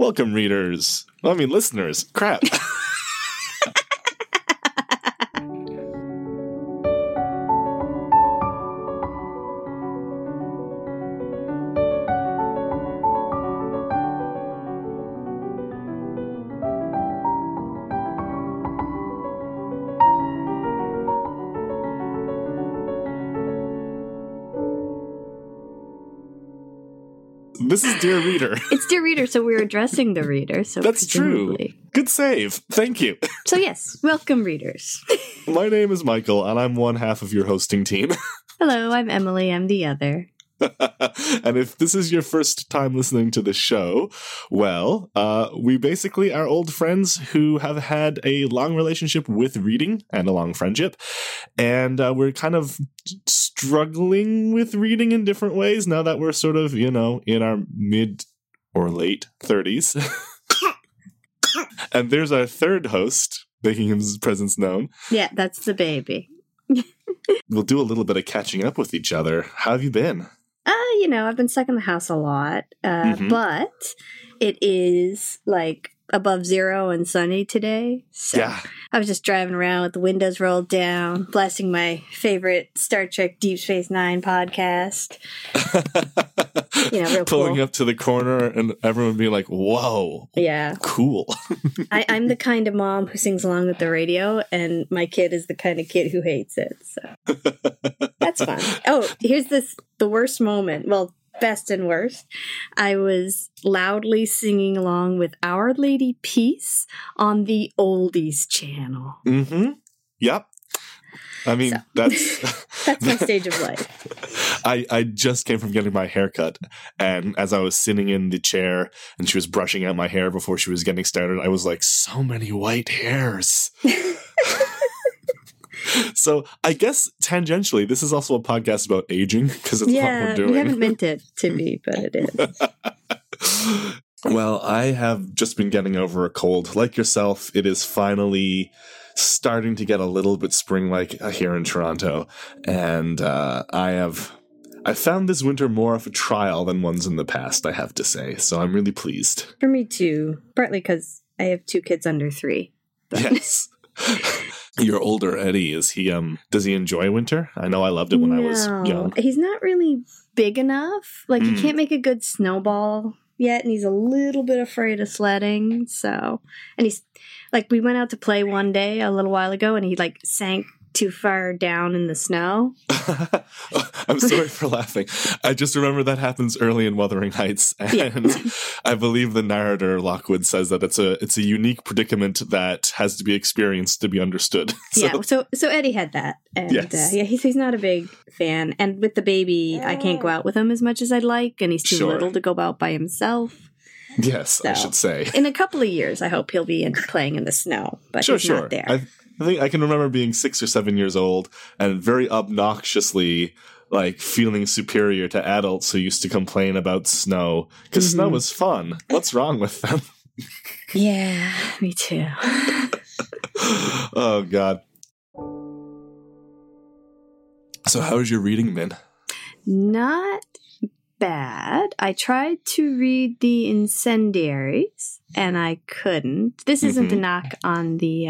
Welcome, readers. I mean, listeners. Crap. This is Dear Reader. It's Dear Reader, so we're addressing the reader. So that's presumably. True. Good save. Thank you. So yes, welcome, readers. My name is Michael, and I'm one half of your hosting team. Hello, I'm Emily. I'm the other. And if this is your first time listening to the show, well, we basically are old friends who have had a long relationship with reading and a long friendship. And we're kind of struggling with reading in different ways now that we're sort of, you know, in our mid or late 30s. And there's our third host, making his presence known. Yeah, that's the baby. We'll do a little bit of catching up with each other. How have you been? You know, I've been stuck in the house a lot, but it is like above zero and sunny today. So yeah. I was just driving around with the windows rolled down, blasting my favorite Star Trek Deep Space Nine podcast. You know, real pulling cool. up to the corner and everyone being like, whoa, yeah, cool. I'm the kind of mom who sings along with the radio, and my kid is the kind of kid who hates it. So that's fun. Oh, here's the worst moment. Well, best and worst. I was loudly singing along with Our Lady Peace on the Oldies channel. Mm-hmm. Yep. I mean, so. That's my stage of life. I just came from getting my hair cut, and as I was sitting in the chair and she was brushing out my hair before she was getting started, I was like, so many white hairs. So I guess tangentially, this is also a podcast about aging, because it's what we're doing. Yeah, we haven't meant it to be, but it is. Well, I have just been getting over a cold. Like yourself, it is finally starting to get a little bit spring-like here in Toronto. And I found this winter more of a trial than ones in the past, I have to say. So I'm really pleased. For me too, partly because I have two kids under three. But. Yes. Your older Eddie, is he does he enjoy winter? I know I loved it when I was young. He's not really big enough. Like he can't make a good snowball yet, and he's a little bit afraid of sledding. So, and he's like, we went out to play one day a little while ago, and he like sank too far down in the snow. I'm sorry for laughing. I just remember that happens early in Wuthering Heights, and I believe the narrator Lockwood says that it's a unique predicament that has to be experienced to be understood. So Eddie had that, and he's not a big fan. And with the baby, I can't go out with him as much as I'd like, and he's too little to go out by himself. Yes, so, I should say. In a couple of years, I hope he'll be into playing in the snow, but he's not there. I think I can remember being 6 or 7 years old and very obnoxiously like feeling superior to adults who used to complain about snow because snow is fun. What's wrong with them? Yeah, me too. Oh, God. So how has your reading been? Not bad. I tried to read The Incendiaries and I couldn't. This isn't a knock on the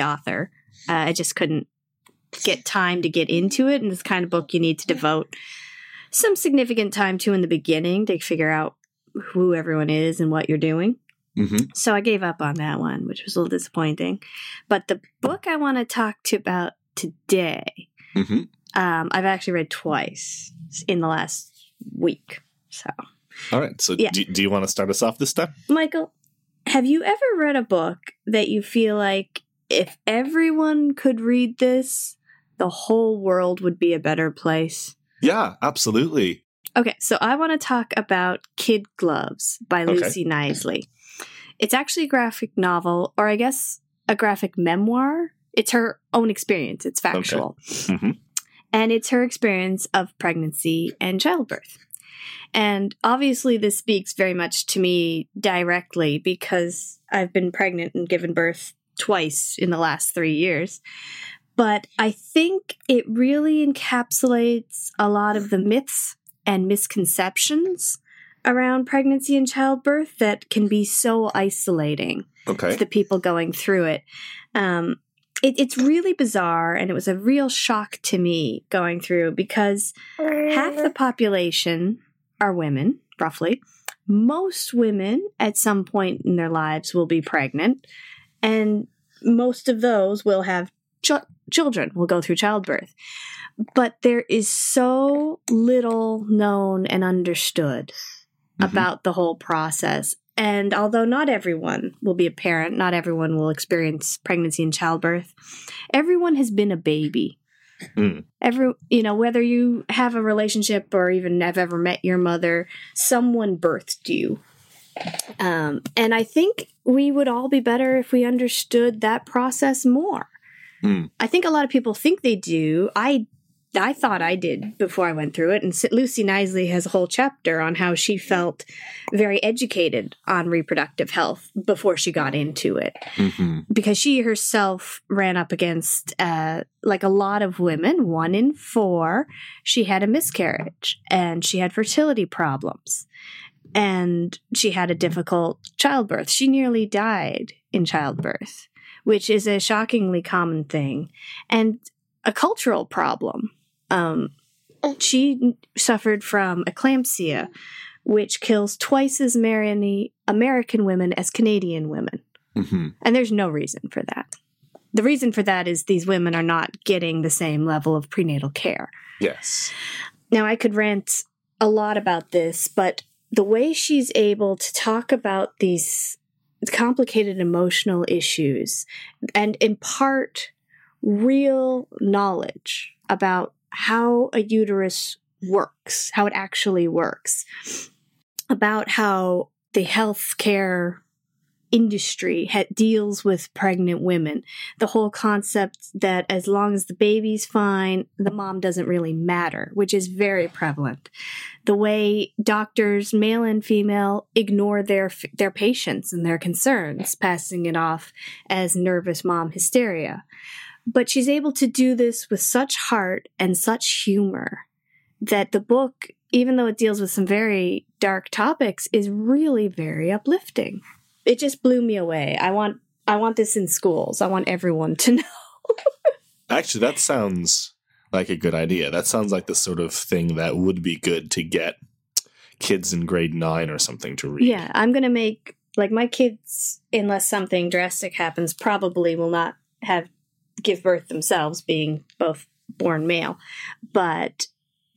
author. I just couldn't get time to get into it. And this kind of book you need to devote some significant time to in the beginning to figure out who everyone is and what you're doing. Mm-hmm. So I gave up on that one, which was a little disappointing. But the book I want to talk to about today, I've actually read twice in the last week. So, all right. So do you want to start us off this time? Michael, have you ever read a book that you feel like if everyone could read this, the whole world would be a better place? Yeah, absolutely. Okay, so I want to talk about Kid Gloves by Lucy Knisley. It's actually a graphic novel, or I guess a graphic memoir. It's her own experience. It's factual. Okay. Mm-hmm. And it's her experience of pregnancy and childbirth. And obviously this speaks very much to me directly because I've been pregnant and given birth twice in the last 3 years. But I think it really encapsulates a lot of the myths and misconceptions around pregnancy and childbirth that can be so isolating to the people going through it. It's really bizarre, and it was a real shock to me going through, because half the population are women, roughly. Most women at some point in their lives will be pregnant, and most of those will have children, will go through childbirth. But there is so little known and understood about the whole process. And although not everyone will be a parent, not everyone will experience pregnancy and childbirth, everyone has been a baby. Whether you have a relationship or even have ever met your mother, someone birthed you. And I think we would all be better if we understood that process more. I think a lot of people think they do. I thought I did before I went through it. And Lucy Knisley has a whole chapter on how she felt very educated on reproductive health before she got into it. Because she herself ran up against, like a lot of women, 1 in 4, she had a miscarriage and she had fertility problems and she had a difficult childbirth. She nearly died in childbirth, which is a shockingly common thing. And a cultural problem. She suffered from eclampsia, which kills twice as many American women as Canadian women. And there's no reason for that. The reason for that is these women are not getting the same level of prenatal care. Now, I could rant a lot about this, but the way she's able to talk about these complicated emotional issues and impart real knowledge about how a uterus works, how it actually works, about how the healthcare industry deals with pregnant women, the whole concept that as long as the baby's fine, the mom doesn't really matter, which is very prevalent. The way doctors, male and female, ignore their patients and their concerns, passing it off as nervous mom hysteria. But she's able to do this with such heart and such humor that the book, even though it deals with some very dark topics, is really very uplifting. It just blew me away. I want this in schools. I want everyone to know. Actually, that sounds like a good idea. That sounds like the sort of thing that would be good to get kids in grade 9 or something to read. Yeah, I'm going to make, like, my kids, unless something drastic happens, probably will not have give birth themselves, being both born male, but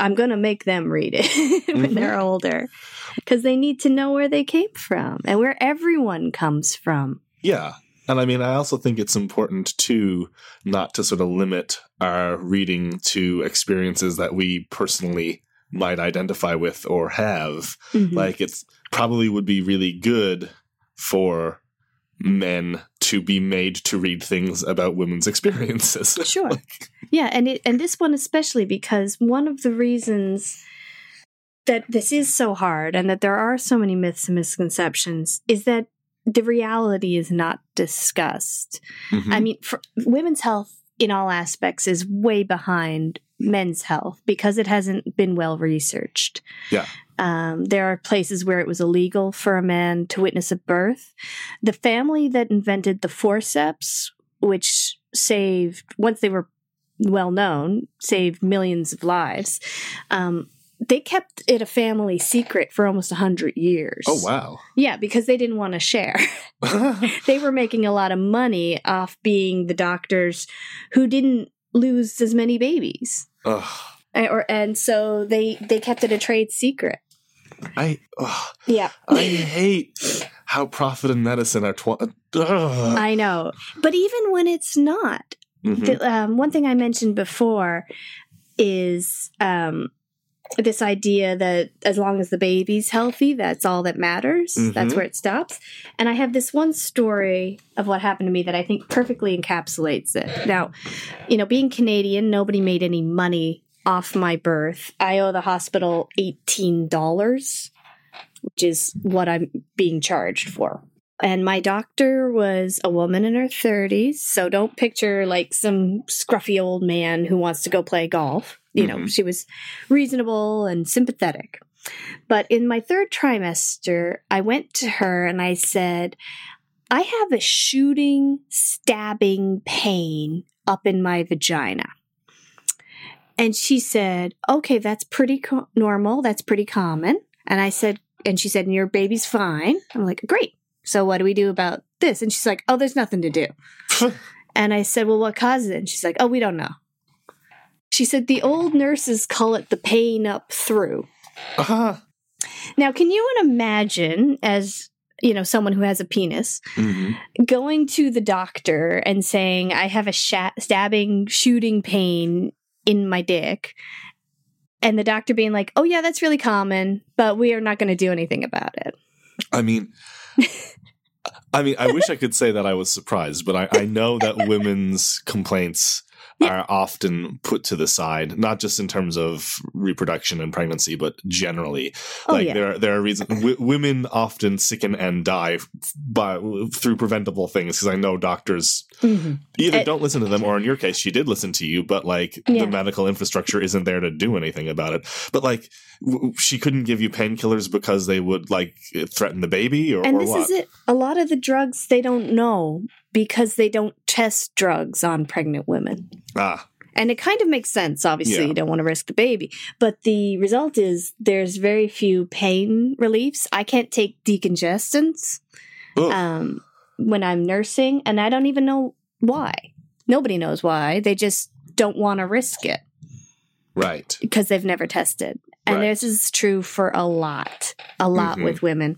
I'm going to make them read it when they're older, because they need to know where they came from and where everyone comes from. Yeah. And I mean, I also think it's important to not to sort of limit our reading to experiences that we personally might identify with or have. Like, it's probably would be really good for men to be made to read things about women's experiences. Yeah, and this one especially, because one of the reasons that this is so hard and that there are so many myths and misconceptions is that the reality is not discussed. I mean, women's health in all aspects is way behind men's health because it hasn't been well researched. There are places where it was illegal for a man to witness a birth. The family that invented the forceps, which saved, once they were well known, saved millions of lives, they kept it a family secret for almost 100 years. Oh, wow. Yeah, because they didn't want to share. They were making a lot of money off being the doctors who didn't lose as many babies. And so they kept it a trade secret. I hate how profit and medicine are. I know, but even when it's not, one thing I mentioned before is this idea that as long as the baby's healthy, that's all that matters. That's where it stops. And I have this one story of what happened to me that I think perfectly encapsulates it. Now, you know, being Canadian, nobody made any money off my birth. I owe the hospital $18, which is what I'm being charged for. And my doctor was a woman in her 30s, so don't picture like some scruffy old man who wants to go play golf. You know, she was reasonable and sympathetic. But in my third trimester, I went to her and I said, I have a shooting, stabbing pain up in my vagina. And she said, okay, that's pretty normal. That's pretty common. And I said, and she said, and your baby's fine. I'm like, great. So what do we do about this? And she's like, oh, there's nothing to do. And I said, well, what causes it? And she's like, oh, we don't know. She said, the old nurses call it the pain up through. Uh-huh. Now, can you imagine, as you know, someone who has a penis, going to the doctor and saying, I have a stabbing, shooting pain in my dick, and the doctor being like, oh, yeah, that's really common, but we are not going to do anything about it? I mean... I wish I could say that I was surprised, but I know that women's complaints are often put to the side, not just in terms of reproduction and pregnancy, but generally. There are reasons women often sicken and die through preventable things, because I know doctors either don't listen to them, or in your case, she did listen to you, but the medical infrastructure isn't there to do anything about it. But she couldn't give you painkillers because they would threaten the baby, or this is it. A lot of the drugs they don't know, because they don't test drugs on pregnant women. And it kind of makes sense. Obviously, you don't want to risk the baby. But the result is there's very few pain reliefs. I can't take decongestants when I'm nursing, and I don't even know why. Nobody knows why. They just don't want to risk it. Right. Because they've never tested. And this is true for a lot with women.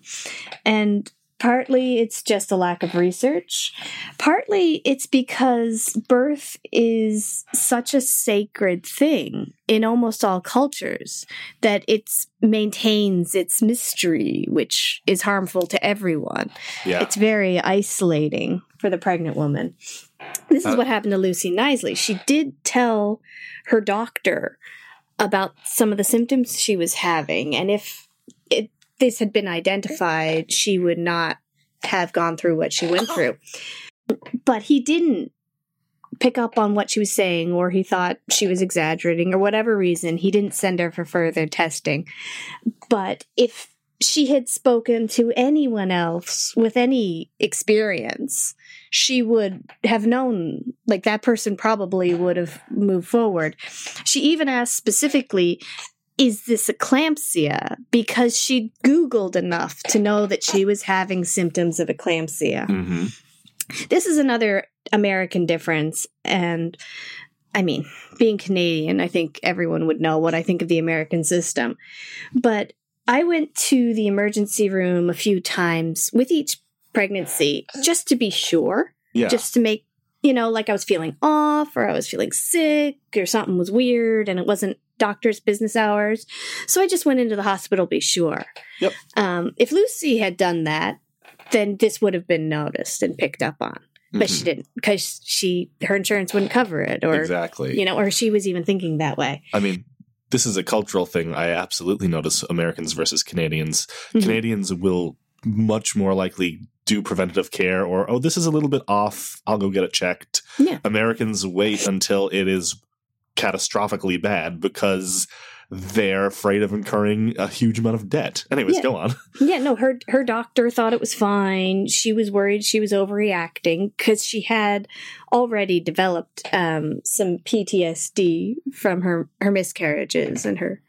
And... partly it's just a lack of research. Partly it's because birth is such a sacred thing in almost all cultures that it maintains its mystery, which is harmful to everyone. Yeah. It's very isolating for the pregnant woman. This is what happened to Lucy Knisley. She did tell her doctor about some of the symptoms she was having, and if it this had been identified, she would not have gone through what she went through. But he didn't pick up on what she was saying, or he thought she was exaggerating, or whatever reason, he didn't send her for further testing. But if she had spoken to anyone else with any experience, she would have known, that person probably would have moved forward. She even asked specifically, is this eclampsia? Because she Googled enough to know that she was having symptoms of eclampsia. Mm-hmm. This is another American difference. And I mean, being Canadian, I think everyone would know what I think of the American system. But I went to the emergency room a few times with each pregnancy just to be sure, just to make, I was feeling off, or I was feeling sick, or something was weird and it wasn't doctor's business hours. So I just went into the hospital to be sure. Yep. If Lucy had done that, then this would have been noticed and picked up on. But she didn't, because her insurance wouldn't cover it, or exactly, or she was even thinking that way. I mean, this is a cultural thing. I absolutely notice Americans versus Canadians. Mm-hmm. Canadians will much more likely do preventative care, or, oh, this is a little bit off, I'll go get it checked. Yeah. Americans wait until it is catastrophically bad because they're afraid of incurring a huge amount of debt. Anyways, go on. Yeah, no, her doctor thought it was fine. She was worried she was overreacting because she had already developed some PTSD from her miscarriages and her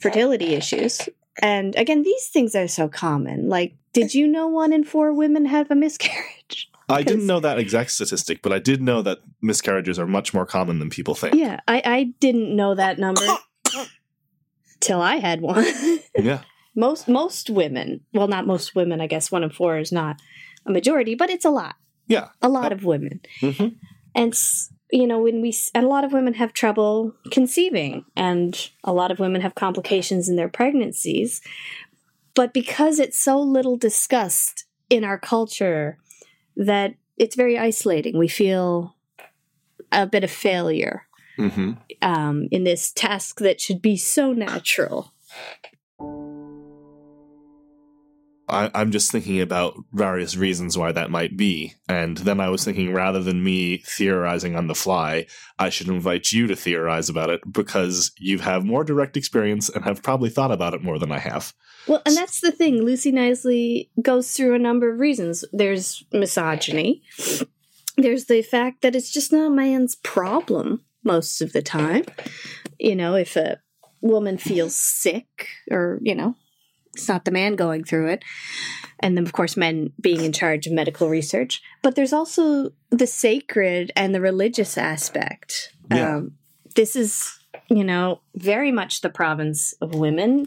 fertility issues. And again, these things are so common. Did you know 1 in 4 women have a miscarriage? I didn't know that exact statistic, but I did know that miscarriages are much more common than people think. Yeah, I didn't know that number till I had one. Yeah. Most women, well, not most women, I guess 1 in 4 is not a majority, but it's a lot. Yeah. A lot of women. Mm-hmm. And, a lot of women have trouble conceiving, and a lot of women have complications in their pregnancies. But because it's so little discussed in our culture, that it's very isolating. We feel a bit of failure in this task that should be so natural. I'm just thinking about various reasons why that might be. And then I was thinking, rather than me theorizing on the fly, I should invite you to theorize about it, because you have more direct experience and have probably thought about it more than I have. Well, and that's the thing. Lucy Knisley goes through a number of reasons. There's misogyny. There's the fact that it's just not a man's problem most of the time. You know, if a woman feels sick or, you know, it's not the man going through it. And then, of course, men being in charge of medical research. But there's also the sacred and the religious aspect. Yeah. This is, you know, very much the province of women.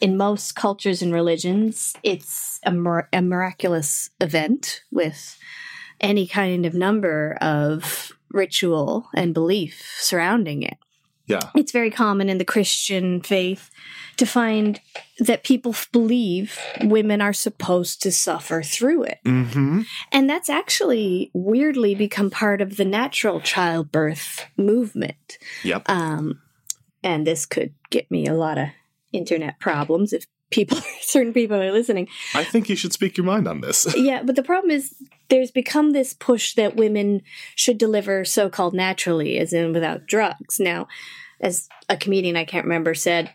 In most cultures and religions, it's a miraculous event with any kind of number of ritual and belief surrounding it. Yeah. It's very common in the Christian faith to find that people believe women are supposed to suffer through it. Mm-hmm. And that's actually weirdly become part of the natural childbirth movement. Yep. And this could get me a lot of internet problems if certain people are listening. I think you should speak your mind on this. Yeah, but the problem is there's become this push that women should deliver so-called naturally, as in without drugs. Now, as a comedian I can't remember said,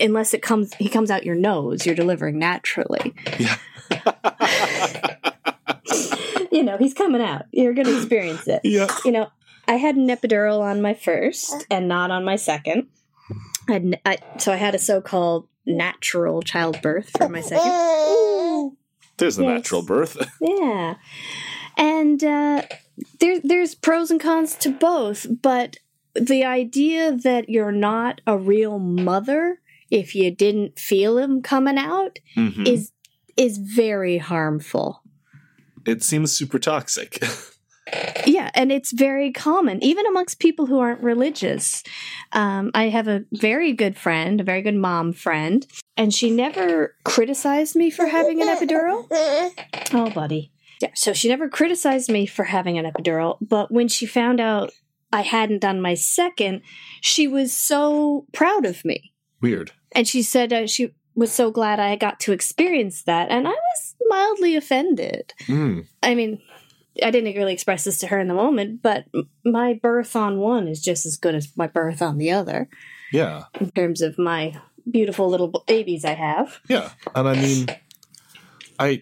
unless he comes out your nose, you're delivering naturally. Yeah. You know, he's coming out. You're going to experience it. Yeah. You know, I had an epidural on my first and not on my second. So I had a so-called natural childbirth for my second. There's the natural birth. Yeah. And there's pros and cons to both, but the idea that you're not a real mother if you didn't feel him coming out mm-hmm. is very harmful. It seems super toxic. Yeah, and it's very common, even amongst people who aren't religious. I have a very good friend, a very good mom friend, and she never criticized me for having an epidural. Oh, buddy. Yeah, so she never criticized me for having an epidural, but when she found out I hadn't done my second, she was so proud of me. Weird. And she said she was so glad I got to experience that, and I was mildly offended. Mm. I mean, I didn't really express this to her in the moment, but my birth on one is just as good as my birth on the other. Yeah. In terms of my beautiful little babies I have. Yeah. And I mean,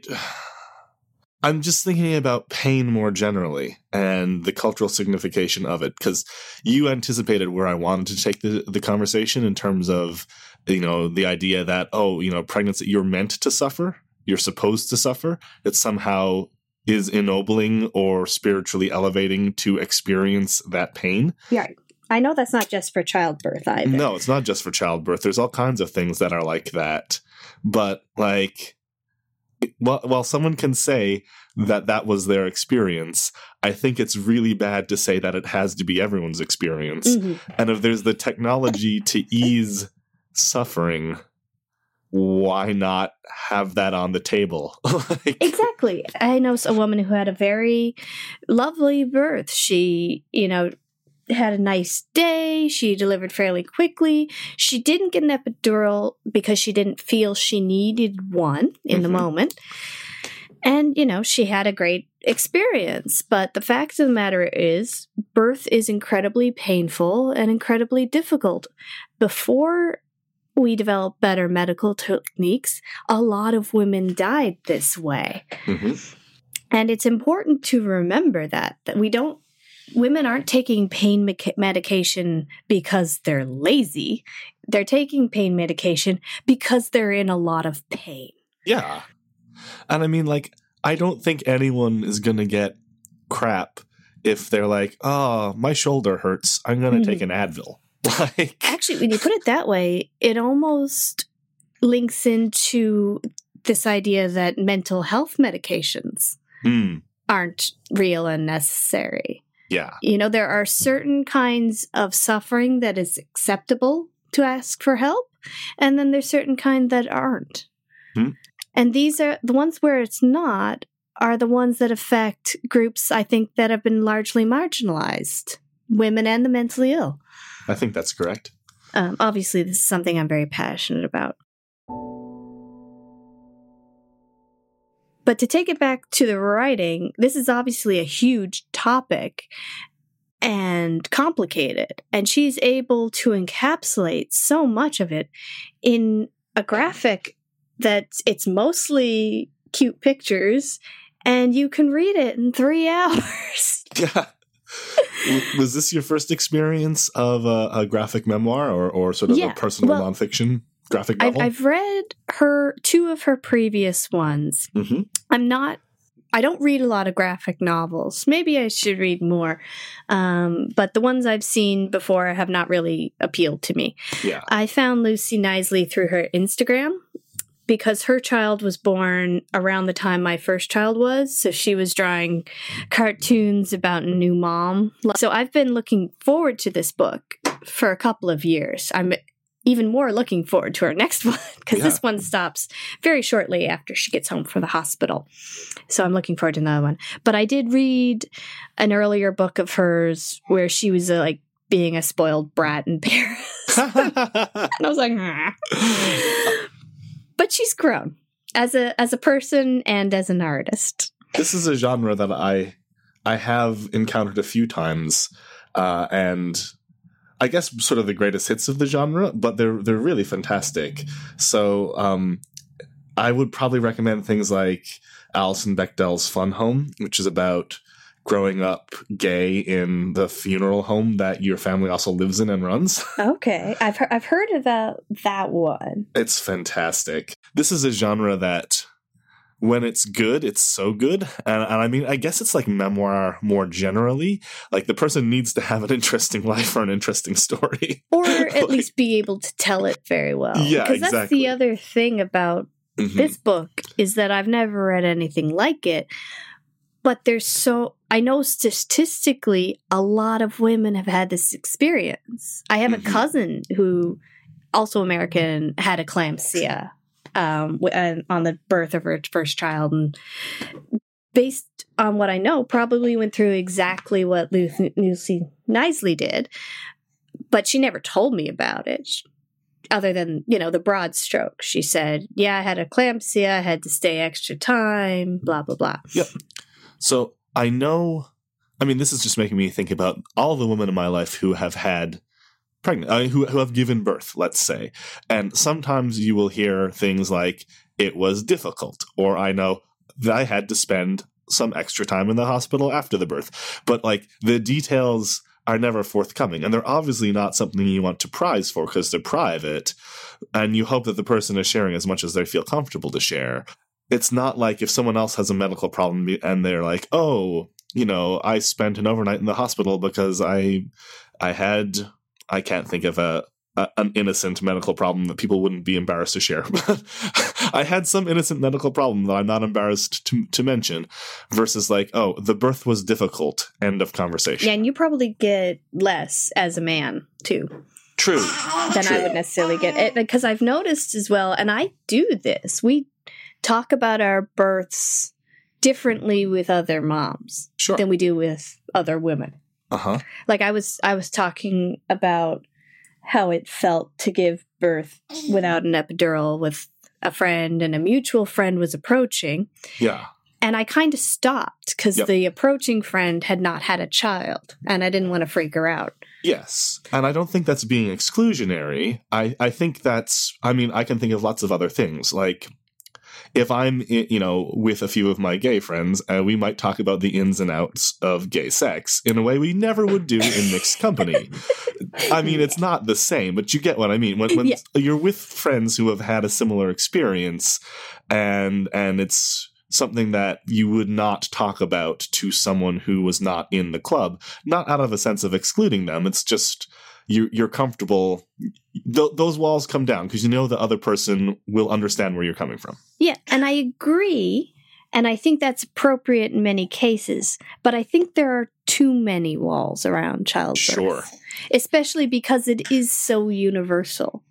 I'm just thinking about pain more generally and the cultural signification of it, because you anticipated where I wanted to take the conversation in terms of, you know, the idea that, oh, you know, pregnancy, you're meant to suffer. You're supposed to suffer. It's somehow is ennobling or spiritually elevating to experience that pain. Yeah. I know that's not just for childbirth either. No, it's not just for childbirth. There's all kinds of things that are like that. But, like, while someone can say that that was their experience, I think it's really bad to say that it has to be everyone's experience. Mm-hmm. And if there's the technology to ease suffering, why not have that on the table? Like, exactly. I know a woman who had a very lovely birth. She, you know, had a nice day. She delivered fairly quickly. She didn't get an epidural because she didn't feel she needed one in mm-hmm. the moment. And, you know, she had a great experience. But the fact of the matter is, birth is incredibly painful and incredibly difficult. Before we develop better medical techniques, a lot of women died this way. Mm-hmm. And it's important to remember that women aren't taking pain medication because they're lazy. They're taking pain medication because they're in a lot of pain. Yeah. And I mean, like, I don't think anyone is going to get crap if they're like, oh, my shoulder hurts, I'm going to mm-hmm. take an Advil. Like, actually, when you put it that way, it almost links into this idea that mental health medications aren't real and necessary. Yeah. You know, there are certain kinds of suffering that is acceptable to ask for help, and then there's certain kind that aren't. Mm. And these are the ones where it's not are the ones that affect groups, I think, that have been largely marginalized, women and the mentally ill. I think that's correct. Obviously, this is something I'm very passionate about. But to take it back to the writing, this is obviously a huge topic and complicated, and she's able to encapsulate so much of it in a graphic that it's mostly cute pictures, and you can read it in 3 hours. Yeah. Was this your first experience of a graphic memoir or sort of a personal nonfiction graphic novel? I've read two of her previous ones. Mm-hmm. I don't read a lot of graphic novels. Maybe I should read more. But the ones I've seen before have not really appealed to me. Yeah. I found Lucy Knisley through her Instagram because her child was born around the time my first child was. So she was drawing cartoons about a new mom. So I've been looking forward to this book for a couple of years. I'm even more looking forward to our next one because this one stops very shortly after she gets home from the hospital. So I'm looking forward to another one. But I did read an earlier book of hers where she was being a spoiled brat in Paris. And I was like, nah. But she's grown as a person and as an artist. This is a genre that I have encountered a few times, and I guess sort of the greatest hits of the genre, but they're really fantastic. So I would probably recommend things like Alison Bechdel's Fun Home, which is about growing up gay in the funeral home that your family also lives in and runs. Okay, I've heard about that one. It's fantastic. This is a genre that, when it's good, it's so good. And I mean, I guess it's like memoir more generally. Like, the person needs to have an interesting life or an interesting story. Or at least be able to tell it very well. Yeah, exactly. Because that's the other thing about this book, is that I've never read anything like it. But I know statistically a lot of women have had this experience. I have a cousin who, also American, had eclampsia on the birth of her first child, and based on what I know, probably went through exactly what Lucy Knisley did, but she never told me about it other than, the broad strokes. She said, yeah, I had eclampsia, I had to stay extra time, blah, blah, blah. Yep. So this is just making me think about all the women in my life who have had who have given birth, let's say. And sometimes you will hear things like, it was difficult, or I know that I had to spend some extra time in the hospital after the birth. But the details are never forthcoming, and they're obviously not something you want to prize for because they're private, and you hope that the person is sharing as much as they feel comfortable to share. It's not like if someone else has a medical problem and they're like, oh, I spent an overnight in the hospital because I can't think of an innocent medical problem that people wouldn't be embarrassed to share. But I had some innocent medical problem that I'm not embarrassed to mention, versus the birth was difficult. End of conversation. Yeah, and you probably get less as a man, too. True. Than I would necessarily get it. Because I've noticed as well, and I do this, we talk about our births differently with other moms than we do with other women. Uh-huh. I was talking about how it felt to give birth without an epidural with a friend, and a mutual friend was approaching. Yeah. And I kind of stopped because the approaching friend had not had a child, and I didn't want to freak her out. Yes. And I don't think that's being exclusionary. I think that's, I can think of lots of other things. If I'm, with a few of my gay friends, we might talk about the ins and outs of gay sex in a way we never would do in mixed company. It's not the same, but you get what I mean. When you're with friends who have had a similar experience, and it's something that you would not talk about to someone who was not in the club, not out of a sense of excluding them. It's just you're comfortable. Those walls come down because the other person will understand where you're coming from. Yeah, and I agree, and I think that's appropriate in many cases, but I think there are too many walls around childbirth. Sure. Especially because it is so universal.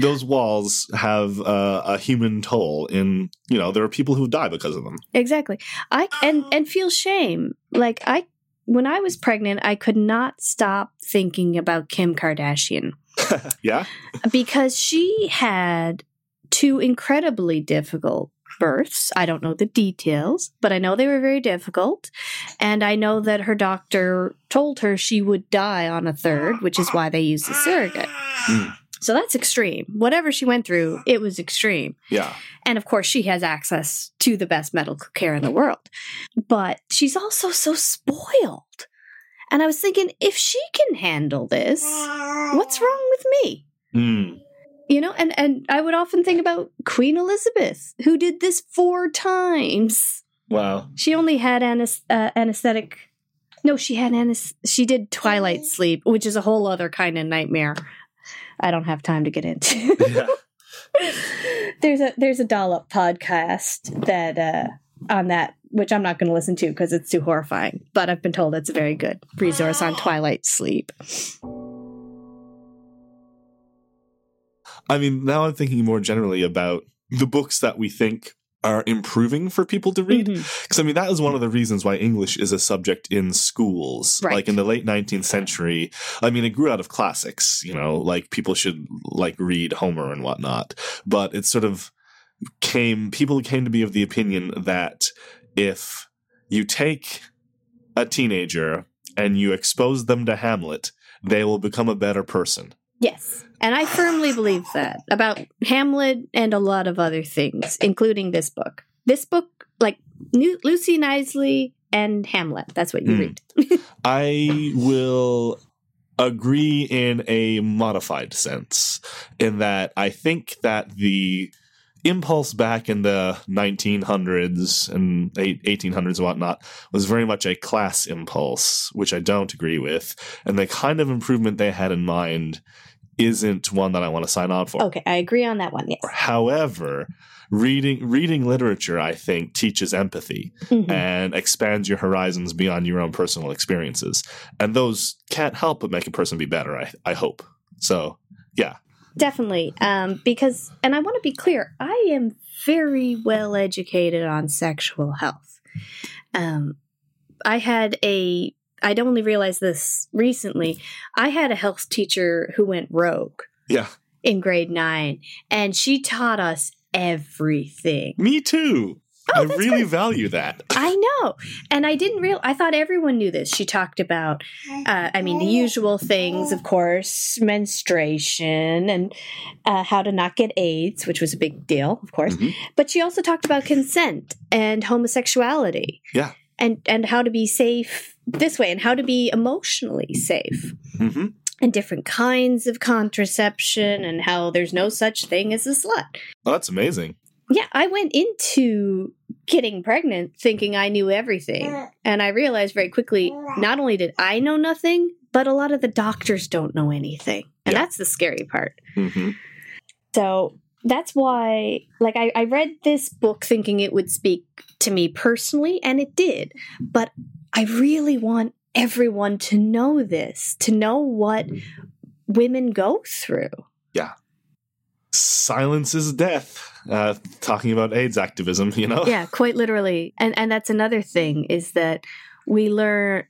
Those walls have a human toll in, there are people who die because of them. Exactly. I feel shame. When I was pregnant, I could not stop thinking about Kim Kardashian. Yeah? Because she had two incredibly difficult births. I don't know the details, but I know they were very difficult. And I know that her doctor told her she would die on a third, which is why they used the surrogate. Mm. So that's extreme. Whatever she went through, it was extreme. Yeah. And of course, she has access to the best medical care in the world. But she's also so spoiled. And I was thinking, if she can handle this, what's wrong with me? Mm. You know, and I would often think about Queen Elizabeth, who did this 4 times. Wow. She only had anesthetic. No, she had she did twilight sleep, which is a whole other kind of nightmare. I don't have time to get into. Yeah. There's a dollop podcast that on that, which I'm not going to listen to because it's too horrifying. But I've been told it's a very good resource on twilight sleep. I mean, now I'm thinking more generally about the books that we think are improving for people to read. Because, mm-hmm. I mean, that is one of the reasons why English is a subject in schools. Right. Like, in the late 19th century, I mean, it grew out of classics, you know, like, people should, like, read Homer and whatnot. But it sort of people came to be of the opinion that if you take a teenager and you expose them to Hamlet, they will become a better person. Yes. And I firmly believe that about Hamlet and a lot of other things, including this book. This book, like Lucy Knisley and Hamlet, that's what you read. I will agree in a modified sense, in that I think that the impulse back in the 1900s and 1800s and whatnot was very much a class impulse, which I don't agree with. And the kind of improvement they had in mind isn't one that I want to sign on for. Okay, I agree on that one, yes. However, reading literature, I think, teaches empathy and expands your horizons beyond your own personal experiences. And those can't help but make a person be better, I hope. So, yeah. Definitely. Because, and I want to be clear, I am very well educated on sexual health. I'd only realized this recently. I had a health teacher who went rogue. Yeah. In grade 9, and she taught us everything. Me too. Oh, I really value that. I know. And I didn't realize, I thought everyone knew this. She talked about, the usual things, of course, menstruation and how to not get AIDS, which was a big deal, of course. Mm-hmm. But she also talked about consent and homosexuality. Yeah. And how to be safe this way and how to be emotionally safe and different kinds of contraception and how there's no such thing as a slut. Oh, that's amazing. Yeah, I went into getting pregnant thinking I knew everything. And I realized very quickly, not only did I know nothing, but a lot of the doctors don't know anything. And that's the scary part. Mm-hmm. So that's why, like, I read this book thinking it would speak to me personally, and it did. But I really want everyone to know this, to know what women go through. Yeah. Silence is death. Talking about AIDS activism, you know? Yeah, quite literally. And that's another thing, is that we learn,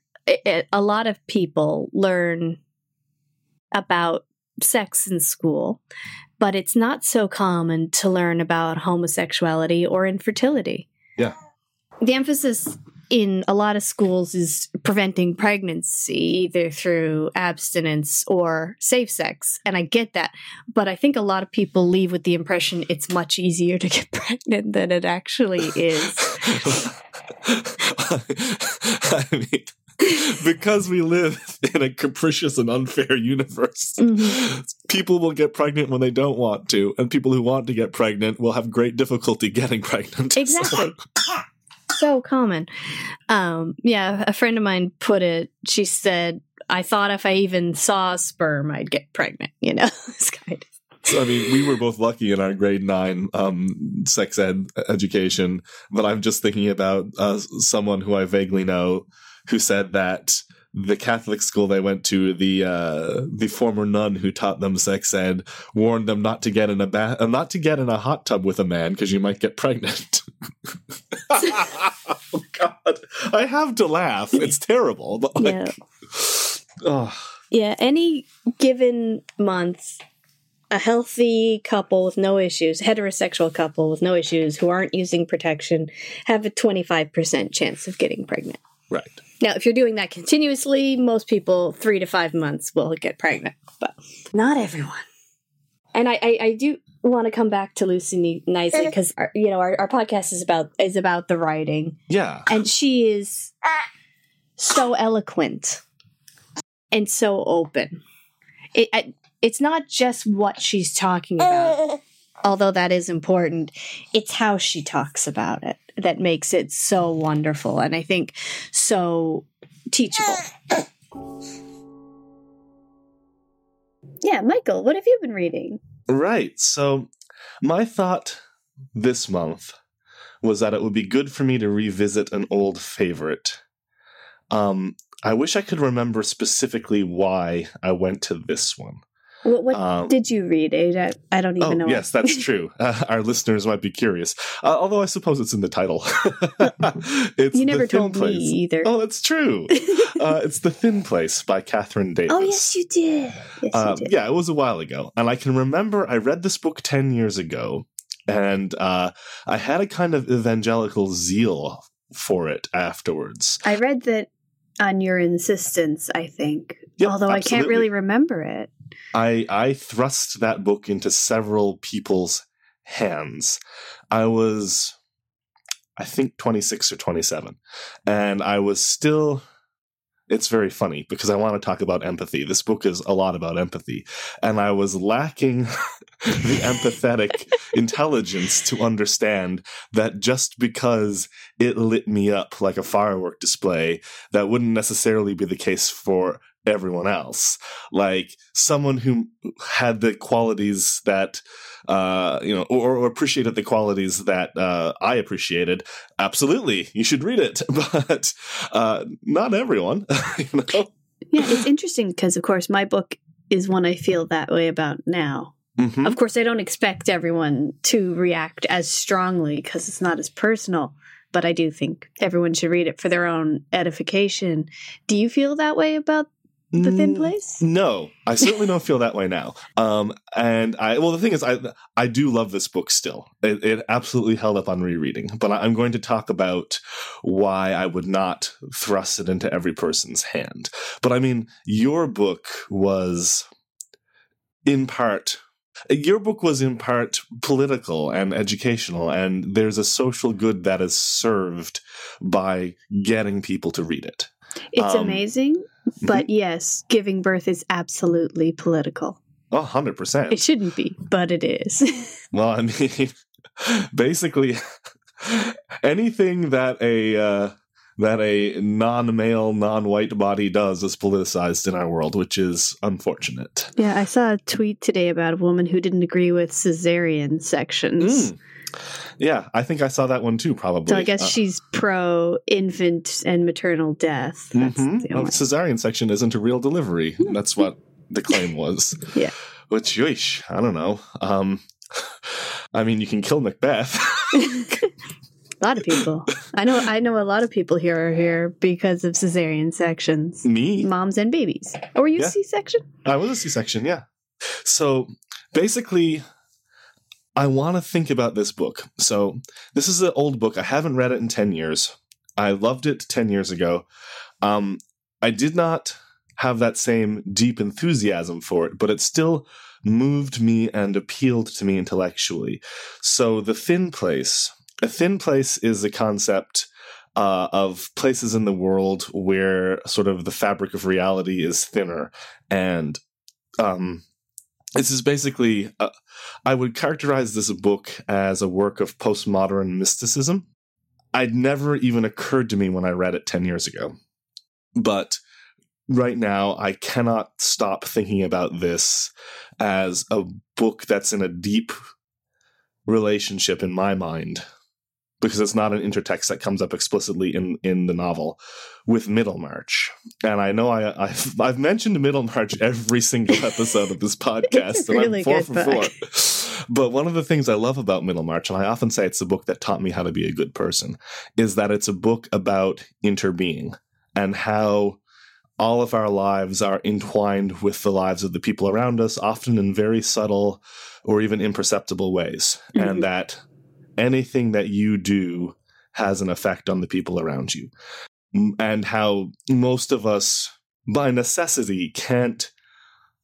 a lot of people learn about sex in school, but it's not so common to learn about homosexuality or infertility. Yeah. The emphasis in a lot of schools is preventing pregnancy, either through abstinence or safe sex. And I get that. But I think a lot of people leave with the impression it's much easier to get pregnant than it actually is. I mean, because we live in a capricious and unfair universe, people will get pregnant when they don't want to, and people who want to get pregnant will have great difficulty getting pregnant. Exactly. So common. Yeah, a friend of mine put it, she said, I thought if I even saw sperm, I'd get pregnant, you know, it's kind of. So, I mean, we were both lucky in our grade 9 sex ed education, but I'm just thinking about someone who I vaguely know who said that the Catholic school they went to, the former nun who taught them sex ed, warned them not to get in a hot tub with a man because you might get pregnant. Oh God, I have to laugh. It's terrible. But yeah. Any given month, a healthy couple with no issues, heterosexual couple with no issues who aren't using protection, have a 25% chance of getting pregnant. Right. Now, if you're doing that continuously, most people 3 to 5 months will get pregnant, but not everyone. And I do want to come back to Lucy Knisley because, you know, our podcast is about the writing. Yeah. And she is so eloquent and so open. It's not just what she's talking about, although that is important. It's how she talks about it that makes it so wonderful and I think so teachable. Yeah, Michael, what have you been reading? Right. So my thought this month was that it would be good for me to revisit an old favorite. I wish I could remember specifically why I went to this one. What did you read, Ada? I don't even know. Yes, that's true. Our listeners might be curious. Although I suppose it's in the title. It's you never told me either. Oh, that's true. It's The Thin Place by Catherine Davis. Oh, yes, you did. Yeah, it was a while ago. And I can remember I read this book 10 years ago, and I had a kind of evangelical zeal for it afterwards. I read that on your insistence, I think. Yep, although absolutely. I can't really remember it. I thrust that book into several people's hands. I was, I think, 26 or 27. And I was still... It's very funny because I want to talk about empathy. This book is a lot about empathy. And I was lacking the empathetic intelligence to understand that just because it lit me up like a firework display, that wouldn't necessarily be the case for everyone else. Like someone who had the qualities that or appreciated the qualities that I appreciated, absolutely you should read it, but not everyone. You know? Yeah, it's interesting because of course my book is one I feel that way about now. Mm-hmm. Of course I don't expect everyone to react as strongly because it's not as personal, but I do think everyone should read it for their own edification. Do you feel that way about The Thin Place? No, I certainly don't feel that way now. The thing is, I do love this book still. It absolutely held up on rereading. But I'm going to talk about why I would not thrust it into every person's hand. But I mean, your book was in part political and educational, and there's a social good that is served by getting people to read it. It's amazing. But yes, giving birth is absolutely political. Oh, 100%. It shouldn't be, but it is. Well, I mean, basically anything that a non-male, non-white body does is politicized in our world, which is unfortunate. Yeah, I saw a tweet today about a woman who didn't agree with cesarean sections. Mm. Yeah, I think I saw that one too, probably. So I guess she's pro-infant and maternal death. That's cesarean section isn't a real delivery. That's what the claim was. Yeah. Which, yeesh, I don't know. I mean, you can kill Macbeth. A lot of people. I know a lot of people here because of cesarean sections. Me? Moms and babies. Oh, were you a C-section? I was a C-section, yeah. So, basically... I want to think about this book. So this is an old book. I haven't read it in 10 years. I loved it 10 years ago. I did not have that same deep enthusiasm for it, but it still moved me and appealed to me intellectually. So The Thin Place. A thin place is a concept of places in the world where sort of the fabric of reality is thinner. And this is basically, I would characterize this book as a work of postmodern mysticism. It never even occurred to me when I read it 10 years ago. But right now, I cannot stop thinking about this as a book that's in a deep relationship in my mind, because it's not an intertext that comes up explicitly in the novel, with Middlemarch. And I know I've mentioned Middlemarch every single episode of this podcast, and really I'm 4 for 4. But one of the things I love about Middlemarch, and I often say it's the book that taught me how to be a good person, is that it's a book about interbeing and how all of our lives are entwined with the lives of the people around us, often in very subtle or even imperceptible ways, mm-hmm. and that anything that you do has an effect on the people around you, and how most of us, by necessity, can't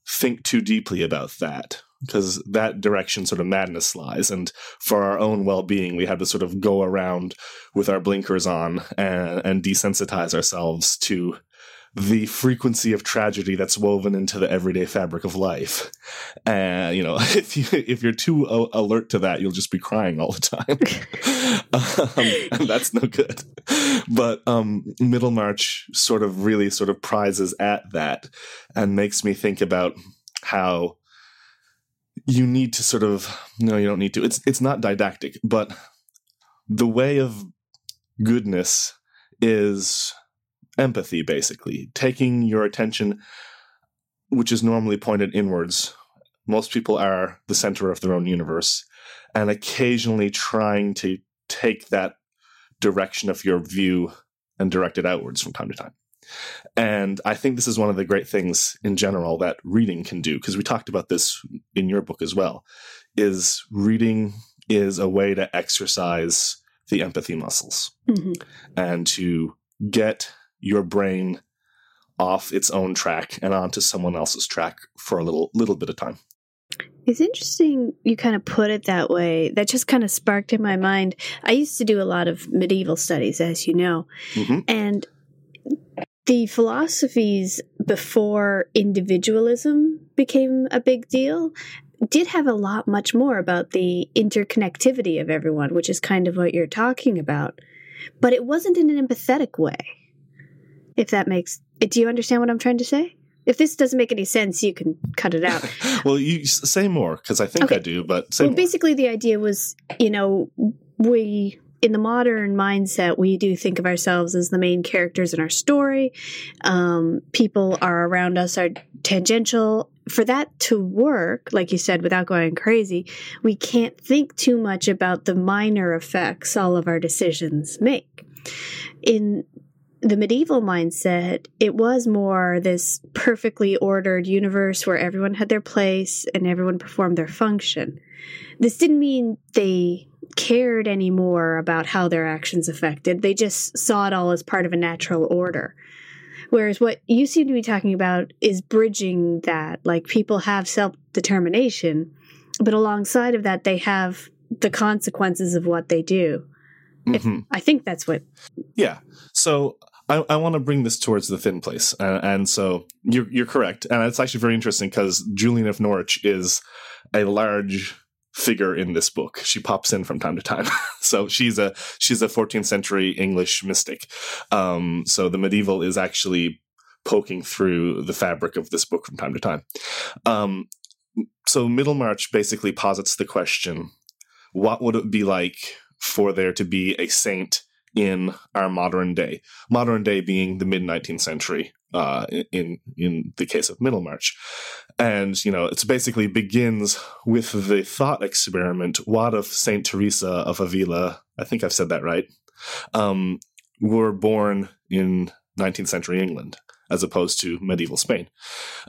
think too deeply about that, because that direction sort of madness lies. And for our own well-being, we have to sort of go around with our blinkers on and desensitize ourselves to the frequency of tragedy that's woven into the everyday fabric of life. And, you know, if you're too alert to that, you'll just be crying all the time. And that's no good. But Middlemarch really prizes at that, and makes me think about how you need to you don't need to. It's not didactic, but the way of goodness is empathy, basically. Taking your attention, which is normally pointed inwards. Most people are the center of their own universe, and occasionally trying to take that direction of your view and direct it outwards from time to time. And I think this is one of the great things in general that reading can do, because we talked about this in your book as well, is reading is a way to exercise the empathy muscles, mm-hmm. and to get your brain off its own track and onto someone else's track for a little bit of time. It's interesting you kind of put it that way. That just kind of sparked in my mind. I used to do a lot of medieval studies, as you know, mm-hmm. and the philosophies before individualism became a big deal did have much more about the interconnectivity of everyone, which is kind of what you're talking about. But it wasn't in an empathetic way, if that makes... Do you understand what I'm trying to say? If this doesn't make any sense, you can cut it out. Well, you say more, because I think okay. I do, but say more. Basically, the idea was, we... In the modern mindset, we do think of ourselves as the main characters in our story. People are around us are tangential. For that to work, like you said, without going crazy, we can't think too much about the minor effects all of our decisions make. In the medieval mindset, it was more this perfectly ordered universe where everyone had their place and everyone performed their function. This didn't mean they cared anymore about how their actions affected. They just saw it all as part of a natural order. Whereas what you seem to be talking about is bridging that. Like, people have self-determination, but alongside of that, they have the consequences of what they do. Mm-hmm. I think that's what... Yeah. So I want to bring this towards The Thin Place. And so you're correct. And it's actually very interesting, because Julian of Norwich is a large... figure in this book. She pops in from time to time. So she's a 14th century English mystic. So the medieval is actually poking through the fabric of this book from time to time. So Middlemarch basically posits the question, what would it be like for there to be a saint in our modern day? Modern day being the mid-19th century, in the case of Middlemarch. And, it basically begins with the thought experiment, what if St. Teresa of Avila, I think I've said that right, were born in 19th century England as opposed to medieval Spain.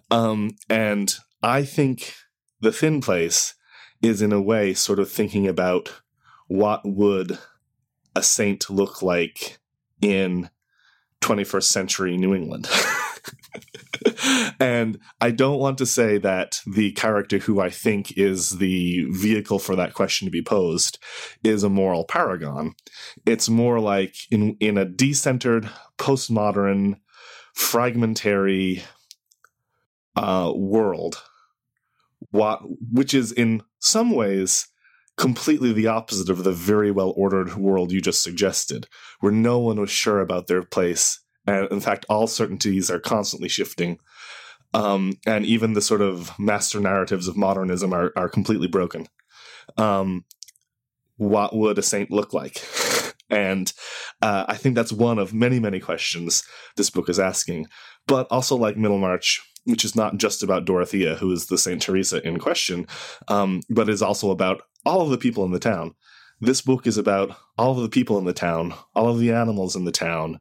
And I think The Thin Place is, in a way, sort of thinking about what would a saint look like in 21st century New England. And I don't want to say that the character who I think is the vehicle for that question to be posed is a moral paragon. It's more like in a decentered, postmodern, fragmentary world, which is in some ways completely the opposite of the very well-ordered world you just suggested, where no one was sure about their place. And in fact, all certainties are constantly shifting. And even the sort of master narratives of modernism are completely broken. What would a saint look like? And I think that's one of many, many questions this book is asking. But also, like Middlemarch, which is not just about Dorothea, who is the St. Teresa in question, but is also about all of the people in the town. This book is about all of the people in the town, all of the animals in the town,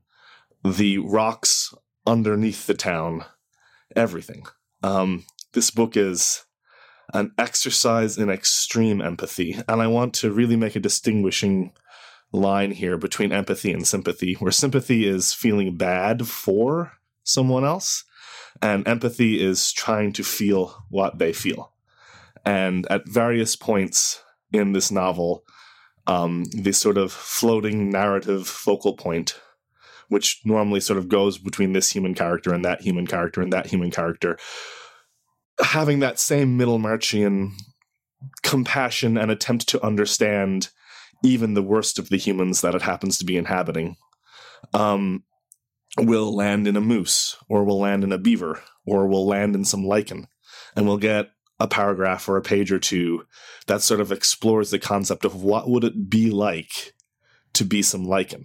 the rocks underneath the town, everything. This book is an exercise in extreme empathy, and I want to really make a distinguishing line here between empathy and sympathy, where sympathy is feeling bad for someone else, and empathy is trying to feel what they feel. And at various points in this novel, this sort of floating narrative focal point, which normally sort of goes between this human character and that human character and that human character, having that same Middlemarchian compassion and attempt to understand even the worst of the humans that it happens to be inhabiting, will land in a moose, or will land in a beaver, or will land in some lichen, and we'll get a paragraph or a page or two that sort of explores the concept of what would it be like to be some lichen.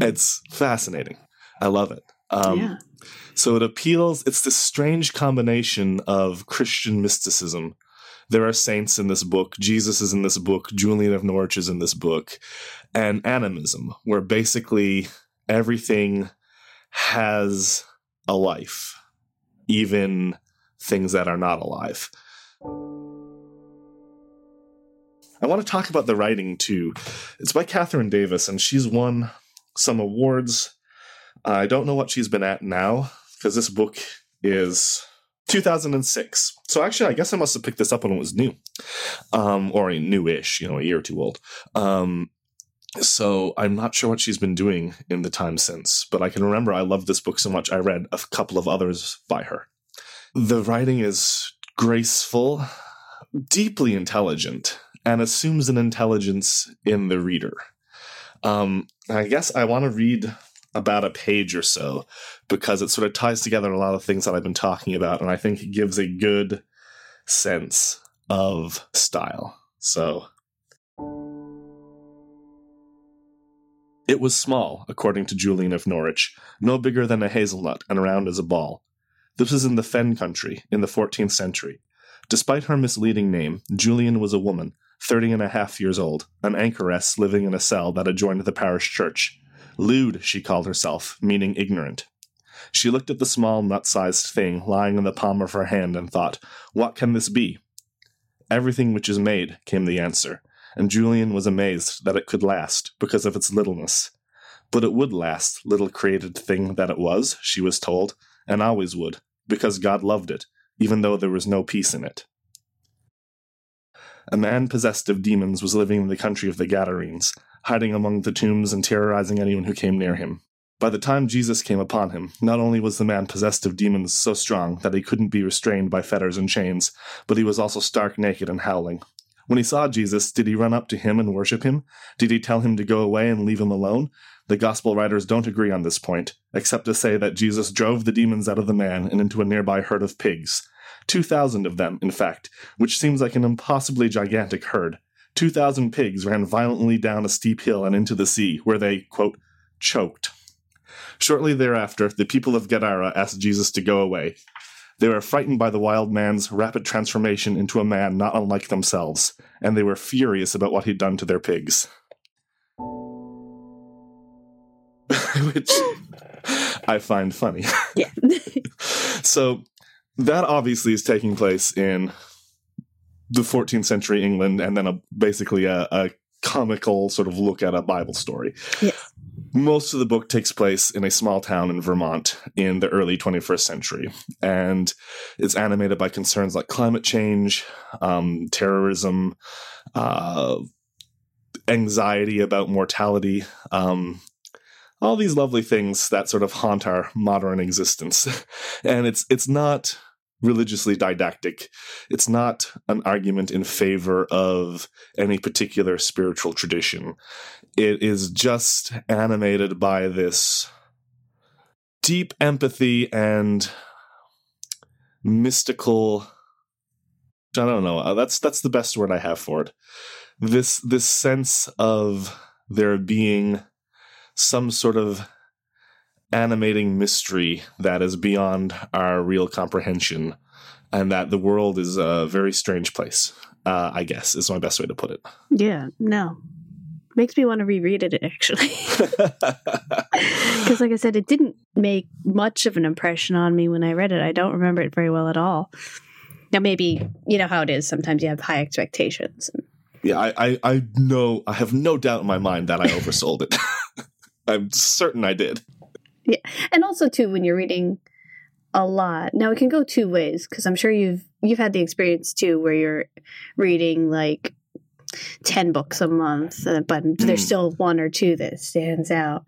It's fascinating. I love it. Yeah. So it appeals. It's this strange combination of Christian mysticism. There are saints in this book. Jesus is in this book. Julian of Norwich is in this book. And animism, where basically everything has a life, even things that are not alive. I want to talk about the writing, too. It's by Catherine Davis, and she's won some awards. I don't know what she's been at now, because this book is 2006. So actually, I guess I must have picked this up when it was new. Or newish, a year or two old. So I'm not sure what she's been doing in the time since. But I can remember I loved this book so much, I read a couple of others by her. The writing is graceful, deeply intelligent, and assumes an intelligence in the reader. I guess I want to read about a page or so, because it sort of ties together a lot of things that I've been talking about, and I think it gives a good sense of style. So, it was small, according to Julian of Norwich, no bigger than a hazelnut and round as a ball. This was in the Fen country, in the 14th century. Despite her misleading name, Julian was a woman, 30.5 years old, an anchoress living in a cell that adjoined the parish church. Lewd, she called herself, meaning ignorant. She looked at the small, nut-sized thing lying in the palm of her hand and thought, "What can this be?" "Everything which is made," came the answer, and Julian was amazed that it could last, because of its littleness. But it would last, little created thing that it was, she was told, and always would, because God loved it, even though there was no peace in it. A man possessed of demons was living in the country of the Gadarenes, hiding among the tombs and terrorizing anyone who came near him. By the time Jesus came upon him, not only was the man possessed of demons so strong that he couldn't be restrained by fetters and chains, but he was also stark naked and howling. When he saw Jesus, did he run up to him and worship him? Did he tell him to go away and leave him alone? The gospel writers don't agree on this point, except to say that Jesus drove the demons out of the man and into a nearby herd of pigs. 2,000 of them, in fact, which seems like an impossibly gigantic herd. 2,000 pigs ran violently down a steep hill and into the sea, where they, quote, choked. Shortly thereafter, the people of Gadara asked Jesus to go away. They were frightened by the wild man's rapid transformation into a man not unlike themselves, and they were furious about what he'd done to their pigs. Which I find funny. Yeah. So that obviously is taking place in the 14th century England, and then basically a comical sort of look at a Bible story. Yes. Most of the book takes place in a small town in Vermont in the early 21st century, and it's animated by concerns like climate change, terrorism, anxiety about mortality, all these lovely things that sort of haunt our modern existence. And it's not religiously didactic. It's not an argument in favor of any particular spiritual tradition. It is just animated by this deep empathy and mystical, I don't know, that's the best word I have for it. This sense of there being some sort of animating mystery that is beyond our real comprehension, and that the world is a very strange place, I guess, is my best way to put it. Yeah, no. Makes me want to reread it, actually. Because, like I said, it didn't make much of an impression on me when I read it. I don't remember it very well at all. Now, maybe you know how it is. Sometimes you have high expectations. Yeah, I know. I have no doubt in my mind that I oversold it. I'm certain I did. Yeah. And also, too, when you're reading a lot. Now, it can go two ways, because I'm sure you've had the experience, too, where you're reading, like, 10 books a month, but there's still one or two that stands out.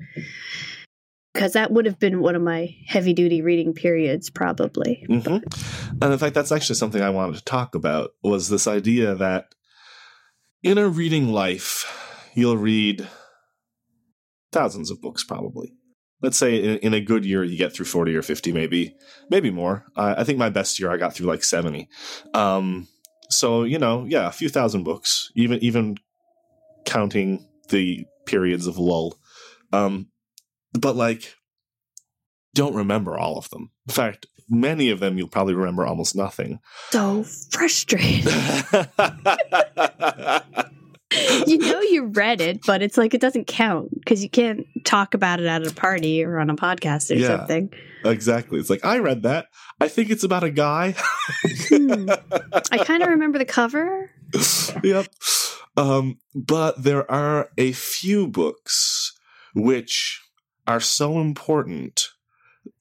Because that would have been one of my heavy-duty reading periods, probably. Mm-hmm. And in fact, that's actually something I wanted to talk about, was this idea that in a reading life, you'll read thousands of books, probably. Let's say in a good year, you get through 40 or 50, maybe more. I think my best year, I got through like 70. So, you know, yeah, a few thousand books, even counting the periods of lull. But like, don't remember all of them. In fact, many of them you'll probably remember almost nothing. So frustrating. You know you read it, but it's like it doesn't count because you can't talk about it at a party or on a podcast or something. Exactly. It's like, I read that. I think it's about a guy. I kind of remember the cover. Yep. But there are a few books which are so important.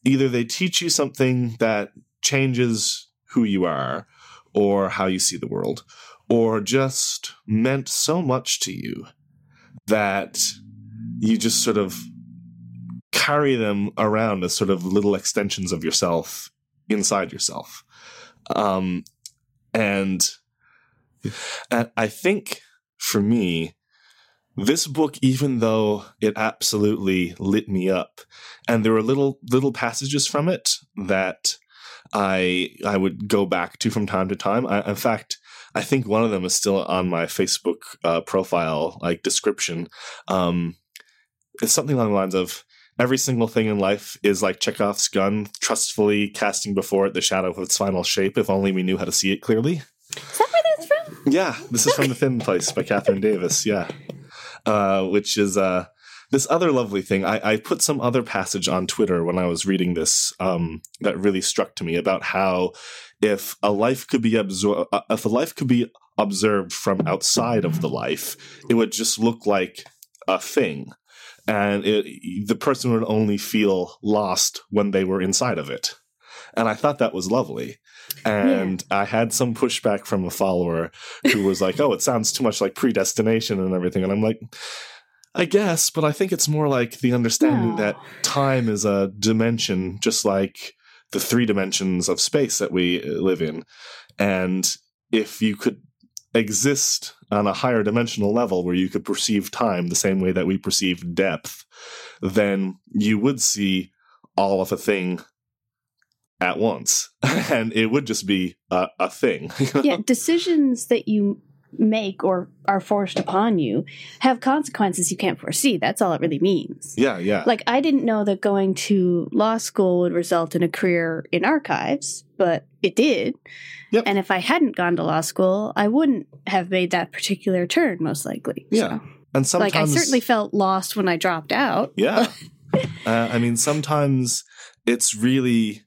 Either they teach you something that changes who you are or how you see the world, or just meant so much to you that you just sort of carry them around as sort of little extensions of yourself inside yourself. And I think for me, this book, even though it absolutely lit me up, and there were little passages from it that I would go back to from time to time. In fact, I think one of them is still on my Facebook profile, like, description. It's something along the lines of, every single thing in life is like Chekhov's gun, trustfully casting before it the shadow of its final shape, if only we knew how to see it clearly. Is that where that's from? Yeah, this is from The Thin Place by Catherine Davis, yeah. Which is this other lovely thing. I put some other passage on Twitter when I was reading this that really struck to me about how if a life could be observed from outside of the life, it would just look like a thing. And the person would only feel lost when they were inside of it. And I thought that was lovely. And yeah. I had some pushback from a follower who was like, oh, it sounds too much like predestination and everything. And I'm like, I guess, but I think it's more like the understanding that time is a dimension, just like the three dimensions of space that we live in. And if you could exist on a higher dimensional level where you could perceive time the same way that we perceive depth, then you would see all of a thing at once. And it would just be a thing. Yeah, decisions that you make or are forced upon you have consequences you can't foresee. That's all it really means. Yeah. Like, I didn't know that going to law school would result in a career in archives, but it did. Yep. And if I hadn't gone to law school, I wouldn't have made that particular turn, most likely. Yeah. So, and sometimes, like, I certainly felt lost when I dropped out. Yeah. I mean, sometimes it's really,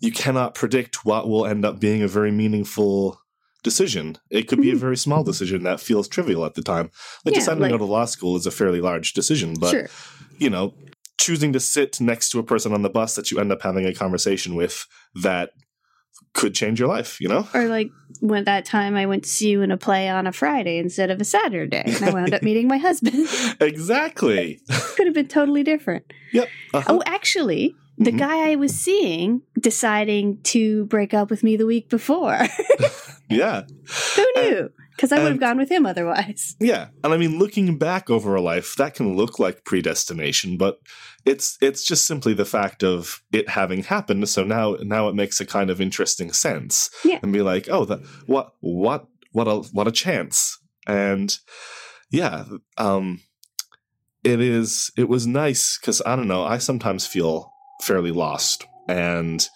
you cannot predict what will end up being a very meaningful decision. It could be a very small decision that feels trivial at the time. Like, deciding to go to law school is a fairly large decision, but you know, choosing to sit next to a person on the bus that you end up having a conversation with that could change your life, you know? Or like when that time I went to see you in a play on a Friday instead of a Saturday, and I wound up meeting my husband. Exactly. Could have been totally different. Yep. Uh-huh. Oh, actually, the guy I was seeing deciding to break up with me the week before. Yeah. Who knew? Because I would have gone with him otherwise. Yeah. And I mean, looking back over a life, that can look like predestination, but it's just simply the fact of it having happened. So now it makes a kind of interesting sense. Yeah. And be like, oh, what a chance. And yeah, it was nice, because I don't know, I sometimes feel fairly lost, and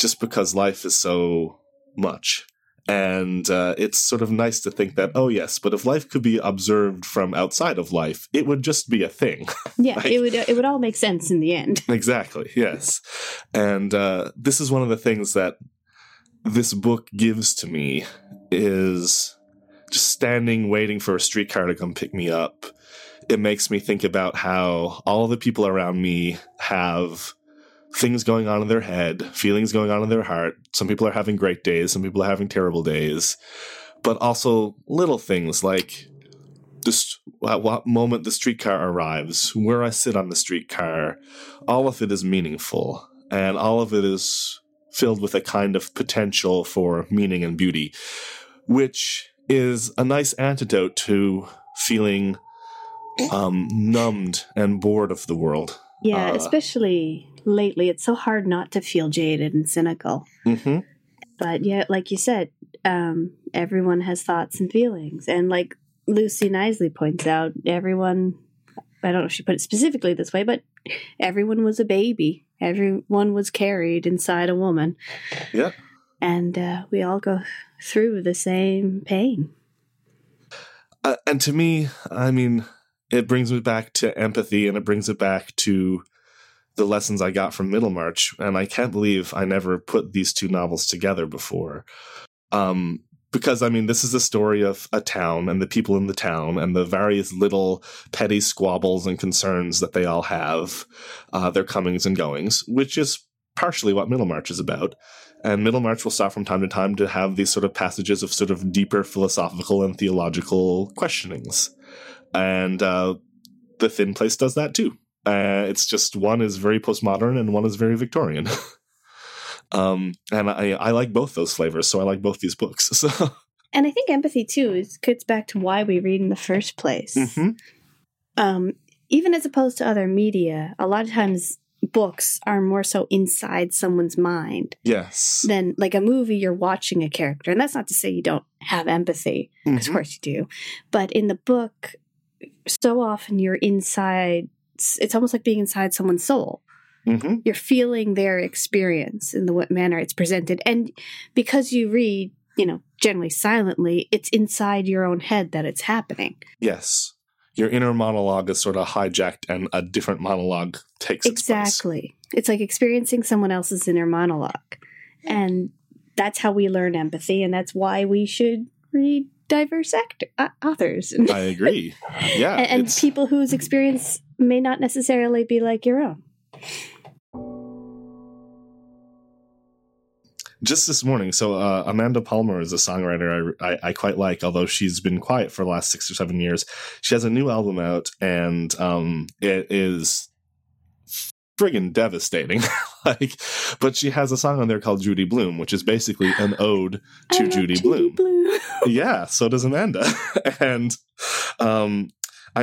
just because life is so much. And it's sort of nice to think that, oh, yes, but if life could be observed from outside of life, it would just be a thing. Yeah, like, it would all make sense in the end. Exactly, yes. And this is one of the things that this book gives to me is just standing, waiting for a streetcar to come pick me up. It makes me think about how all the people around me have things going on in their head, feelings going on in their heart. Some people are having great days. Some people are having terrible days. But also little things like just at what moment the streetcar arrives, where I sit on the streetcar. All of it is meaningful. And all of it is filled with a kind of potential for meaning and beauty, which is a nice antidote to feeling numbed and bored of the world. Yeah, especially lately, it's so hard not to feel jaded and cynical. Mm-hmm. But yeah, like you said, everyone has thoughts and feelings. And like Lucy Knisley points out, everyone, I don't know if she put it specifically this way, but everyone was a baby. Everyone was carried inside a woman. Yeah. And we all go through the same pain. And to me, I mean, it brings me back to empathy, and it brings it back to the lessons I got from Middlemarch, and I can't believe I never put these two novels together before. Because, I mean, this is the story of a town and the people in the town and the various little petty squabbles and concerns that they all have, their comings and goings, which is partially what Middlemarch is about. And Middlemarch will stop from time to time to have these sort of passages of sort of deeper philosophical and theological questionings. And The Thin Place does that too. It's just one is very postmodern and one is very Victorian. And I like both those flavors, so I like both these books. So. And I think empathy, too, gets back to why we read in the first place. Mm-hmm. Even as opposed to other media, a lot of times books are more so inside someone's mind. Yes. Than, like, a movie, you're watching a character. And that's not to say you don't have empathy. Mm-hmm. 'Cause of course you do. But in the book, so often you're inside. It's almost like being inside someone's soul. Mm-hmm. You're feeling their experience in the manner it's presented. And because you read, you know, generally silently, it's inside your own head that it's happening. Yes. Your inner monologue is sort of hijacked and a different monologue takes its place. Exactly. It's like experiencing someone else's inner monologue. And that's how we learn empathy. And that's why we should read diverse authors. I agree. Yeah. and people whose experience may not necessarily be like your own. Just this morning, so Amanda Palmer is a songwriter I quite like, although she's been quiet for the last 6 or 7 years. She has a new album out, and it is friggin' devastating. But she has a song on there called Judy Blume, which is basically an ode to Judy Blume. Yeah, so does Amanda. And I'm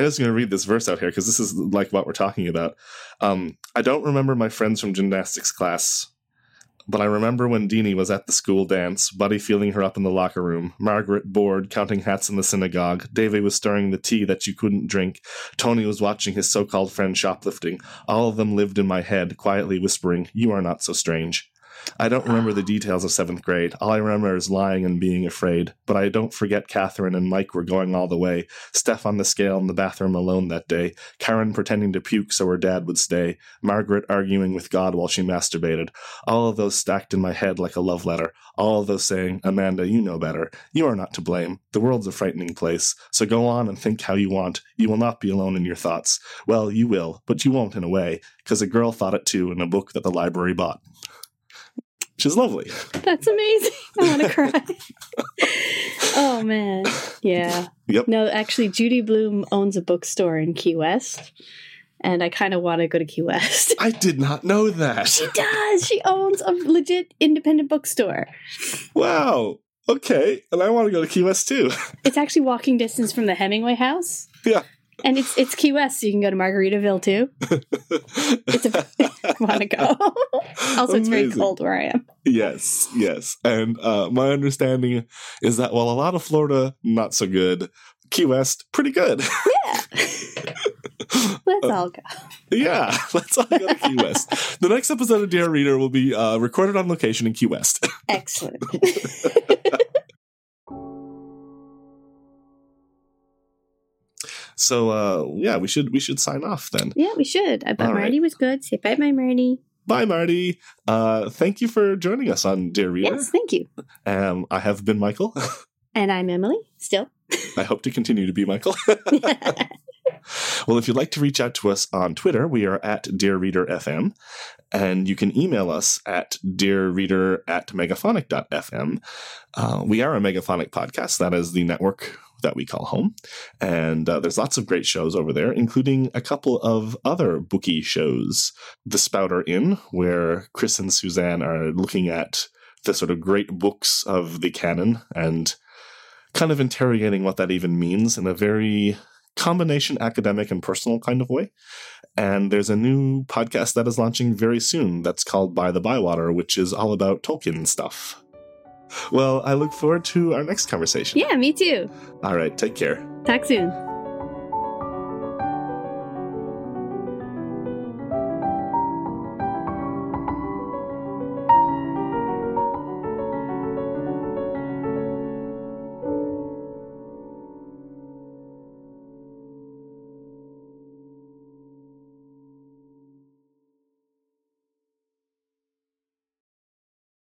just going to read this verse out here because this is like what we're talking about. I don't remember my friends from gymnastics class, but I remember when Deanie was at the school dance, Buddy feeling her up in the locker room, Margaret bored, counting hats in the synagogue, Davey was stirring the tea that you couldn't drink, Tony was watching his so-called friend shoplifting. All of them lived in my head, quietly whispering, "You are not so strange." I don't remember the details of 7th grade. All I remember is lying and being afraid. But I don't forget Catherine and Mike were going all the way. Steph on the scale in the bathroom alone that day. Karen pretending to puke so her dad would stay. Margaret arguing with God while she masturbated. All of those stacked in my head like a love letter. All of those saying, "Amanda, you know better. You are not to blame. The world's a frightening place. So go on and think how you want. You will not be alone in your thoughts. Well, you will, but you won't in a way. 'Cause a girl thought it too in a book that the library bought." Which is lovely. That's amazing. I want to cry. Oh, man. Yeah. Yep. No, actually, Judy Blume owns a bookstore in Key West, and I kind of want to go to Key West. I did not know that. She does. She owns a legit independent bookstore. Wow. Okay. And I want to go to Key West, too. It's actually walking distance from the Hemingway house. Yeah. And it's Key West, so you can go to Margaritaville, too. I want to go. Also, amazing. It's very cold where I am. Yes, yes. And my understanding is that while a lot of Florida, not so good, Key West, pretty good. Yeah. Let's all go. Yeah, let's all go to Key West. The next episode of Dear Reader will be recorded on location in Key West. Excellent. So, yeah, we should sign off then. Yeah, we should. I bet Marty was good. Say bye-bye, Marty. Bye, Marty. Thank you for joining us on Dear Reader. Yes, thank you. I have been Michael. And I'm Emily, still. I hope to continue to be Michael. Well, if you'd like to reach out to us on Twitter, we are at DearReaderFM, and you can email us at dearreader@megaphonic.fm. We are a Megaphonic podcast. That is the network that we call home. And there's lots of great shows over there, including a couple of other bookie shows. The Spouter Inn, where Chris and Suzanne are looking at the sort of great books of the canon and kind of interrogating what that even means in a very combination academic and personal kind of way. And there's a new podcast that is launching very soon that's called By the Bywater, which is all about Tolkien stuff. Well, I look forward to our next conversation. Yeah, me too. All right, take care. Talk soon.